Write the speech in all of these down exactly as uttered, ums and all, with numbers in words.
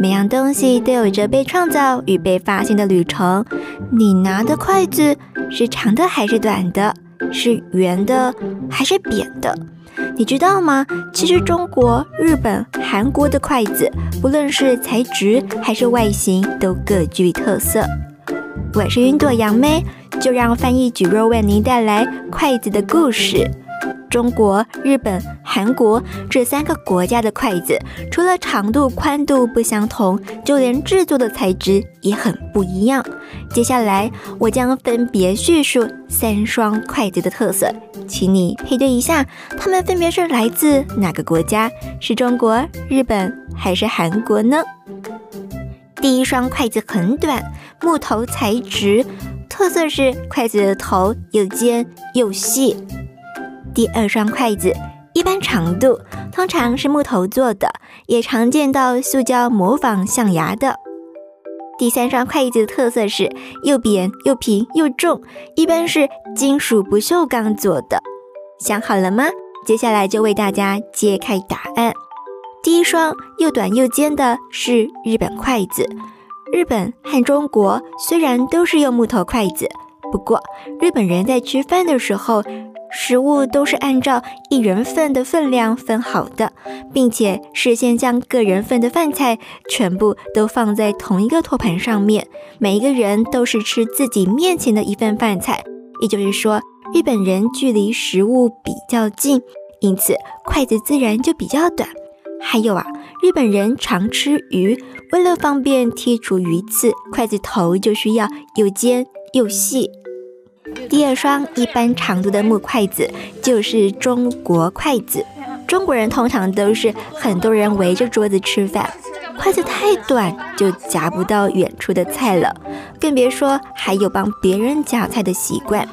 每样东西都有着被创造与被发现的旅程。你拿的筷子是长的还是短的？是圆的还是扁的？你知道吗？其实中国、日本、韩国的筷子，不论是材质还是外形，都各具特色。我是云朵杨妹，就让翻译蒟蒻为您带来筷子的故事。中国、日本、韩国这三个国家的筷子，除了长度、宽度不相同，就连制作的材质也很不一样。接下来，我将分别叙述三双筷子的特色，请你配对一下，它们分别是来自哪个国家？是中国、日本还是韩国呢？第一双筷子很短，木头材质，特色是筷子的头又尖又细。第二双筷子一般长度，通常是木头做的，也常见到塑胶模仿象牙的。第三双筷子的特色是又扁又平又重，一般是金属不锈钢做的。想好了吗？接下来就为大家揭开答案。第一双又短又尖的是日本筷子。日本和中国虽然都是用木头筷子，不过日本人在吃饭的时候，食物都是按照一人份的分量分好的，并且事先将个人份的饭菜全部都放在同一个托盘上面，每一个人都是吃自己面前的一份饭菜。也就是说，日本人距离食物比较近，因此筷子自然就比较短。还有啊，日本人常吃鱼，为了方便剔除鱼刺，筷子头就需要又尖又细。第二双一般长度的木筷子就是中国筷子。中国人通常都是很多人围着桌子吃饭，筷子太短就夹不到远处的菜了，更别说还有帮别人夹菜的习惯。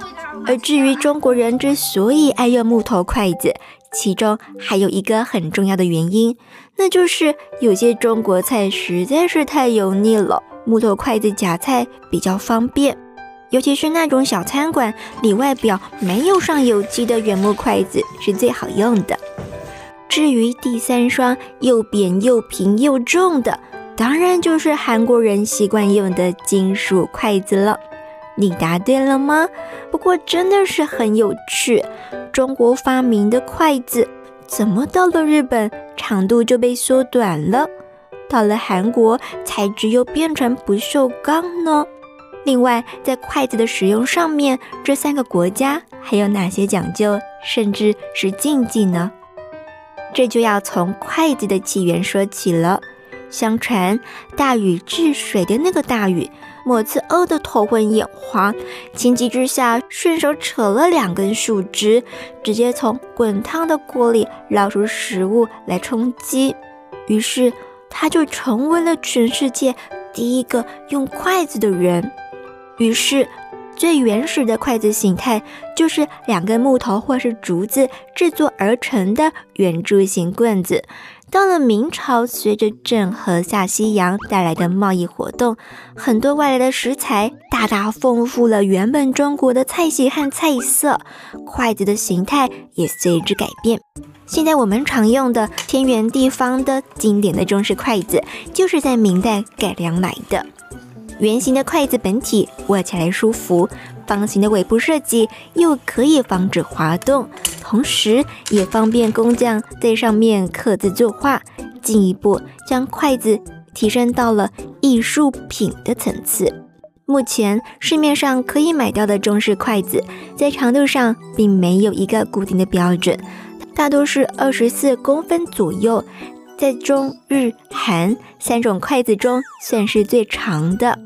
而至于中国人之所以爱用木头筷子，其中还有一个很重要的原因，那就是有些中国菜实在是太油腻了，木头筷子夹菜比较方便。尤其是那种小餐馆里外表没有上油漆的原木筷子是最好用的。至于第三双又扁又平又重的，当然就是韩国人习惯用的金属筷子了。你答对了吗？不过真的是很有趣，中国发明的筷子怎么到了日本长度就被缩短了，到了韩国材质又变成不锈钢呢？另外，在筷子的使用上面，这三个国家还有哪些讲究，甚至是禁忌呢？这就要从筷子的起源说起了。相传，大禹治水的那个大禹，某次饿得头昏眼花，情急之下顺手扯了两根树枝，直接从滚烫的锅里捞出食物来充饥，于是他就成为了全世界第一个用筷子的人。于是最原始的筷子形态就是两根木头或是竹子制作而成的圆柱形棍子。到了明朝，随着郑和下西洋带来的贸易活动，很多外来的食材大大丰富了原本中国的菜系和菜色，筷子的形态也随之改变。现在我们常用的天圆地方的经典的中式筷子，就是在明代改良来的。圆形的筷子本体握起来舒服，方形的尾部设计又可以防止滑动，同时也方便工匠在上面刻字作画，进一步将筷子提升到了艺术品的层次。目前市面上可以买到的中式筷子，在长度上并没有一个固定的标准，大多是二十四公分左右，在中日韩三种筷子中算是最长的。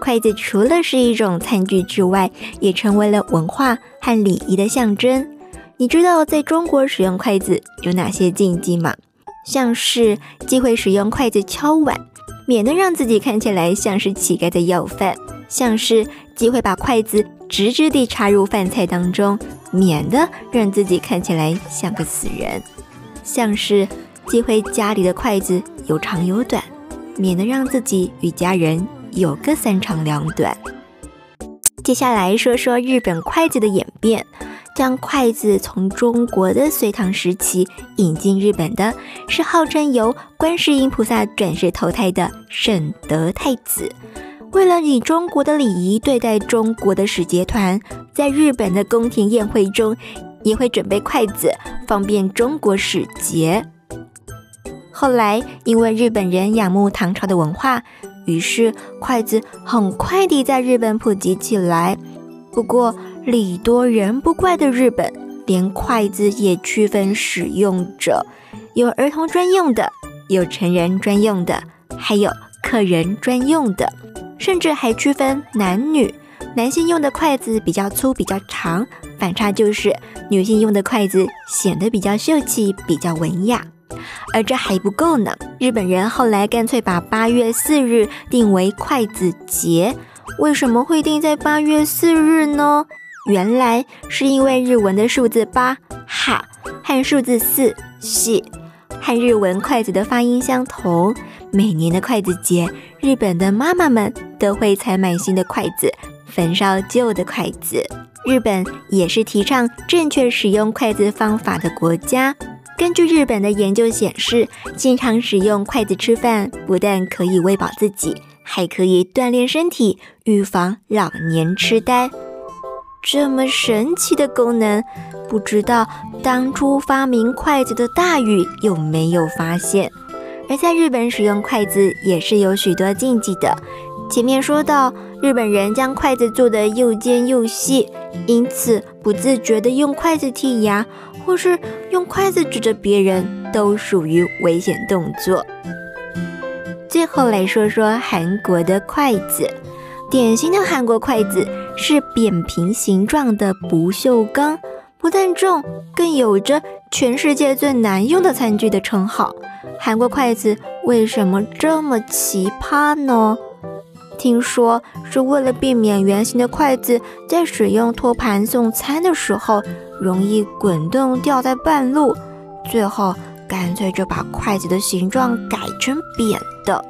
筷子除了是一种餐具之外，也成为了文化和礼仪的象征。你知道在中国使用筷子有哪些禁忌吗？像是忌讳使用筷子敲碗，免得让自己看起来像是乞丐在要饭；像是忌讳把筷子直直地插入饭菜当中，免得让自己看起来像个死人；像是忌讳家里的筷子有长有短，免得让自己与家人有个三长两短。接下来说说日本筷子的演变。将筷子从中国的隋唐时期引进日本的是号称由观世音菩萨转世投胎的圣德太子。为了以中国的礼仪对待中国的使节团，在日本的宫廷宴会中也会准备筷子，方便中国使节。后来因为日本人仰慕唐朝的文化，于是筷子很快地在日本普及起来。不过礼多人不怪的日本，连筷子也区分使用者，有儿童专用的，有成人专用的，还有客人专用的，甚至还区分男女。男性用的筷子比较粗比较长，反差就是女性用的筷子显得比较秀气比较文雅。而这还不够呢，日本人后来干脆把八月四日定为筷子节。为什么会定在八月四日呢？原来是因为日文的数字八哈和数字四系和日文筷子的发音相同。每年的筷子节，日本的妈妈们都会采买新的筷子，焚烧旧的筷子。日本也是提倡正确使用筷子方法的国家。根据日本的研究显示，经常使用筷子吃饭，不但可以喂饱自己，还可以锻炼身体，预防老年痴呆。这么神奇的功能，不知道当初发明筷子的大禹有没有发现？而在日本使用筷子也是有许多禁忌的。前面说到，日本人将筷子做得又尖又细，因此不自觉地用筷子剔牙，或是用筷子指着别人，都属于危险动作。最后来说说韩国的筷子。典型的韩国筷子是扁平形状的不锈钢，不但重，更有着全世界最难用的餐具的称号。韩国筷子为什么这么奇葩呢？听说是为了避免圆形的筷子在使用托盘送餐的时候容易滚动掉在半路，最后干脆就把筷子的形状改成扁的。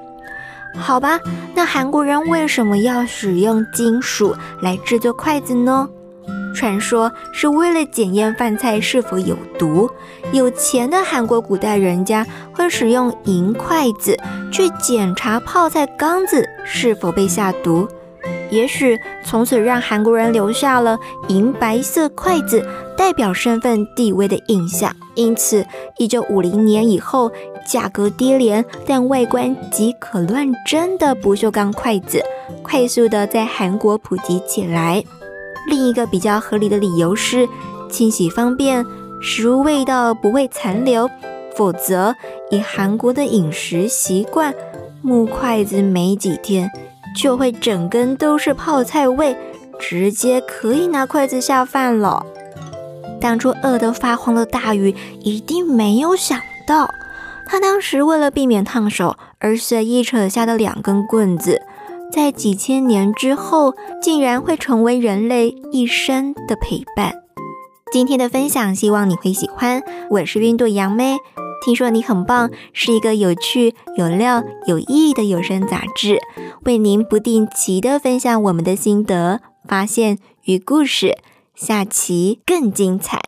好吧，那韩国人为什么要使用金属来制作筷子呢？传说是为了检验饭菜是否有毒。有钱的韩国古代人家会使用银筷子去检查泡菜缸子是否被下毒，也许从此让韩国人留下了银白色筷子代表身份地位的印象。因此一九五零年以后，价格低廉但外观极可乱真的不锈钢筷子快速的在韩国普及起来。另一个比较合理的理由是清洗方便，食物味道不会残留，否则以韩国的饮食习惯，木筷子没几天就会整根都是泡菜味，直接可以拿筷子下饭了。当初饿得发慌的大禹一定没有想到，他当时为了避免烫手而随意扯下的两根棍子，在几千年之后竟然会成为人类一生的陪伴。今天的分享希望你会喜欢，我是运动杨妹。听说你很棒是一个有趣有料有意义的有声杂志，为您不定期的分享我们的心得发现与故事，下期更精彩。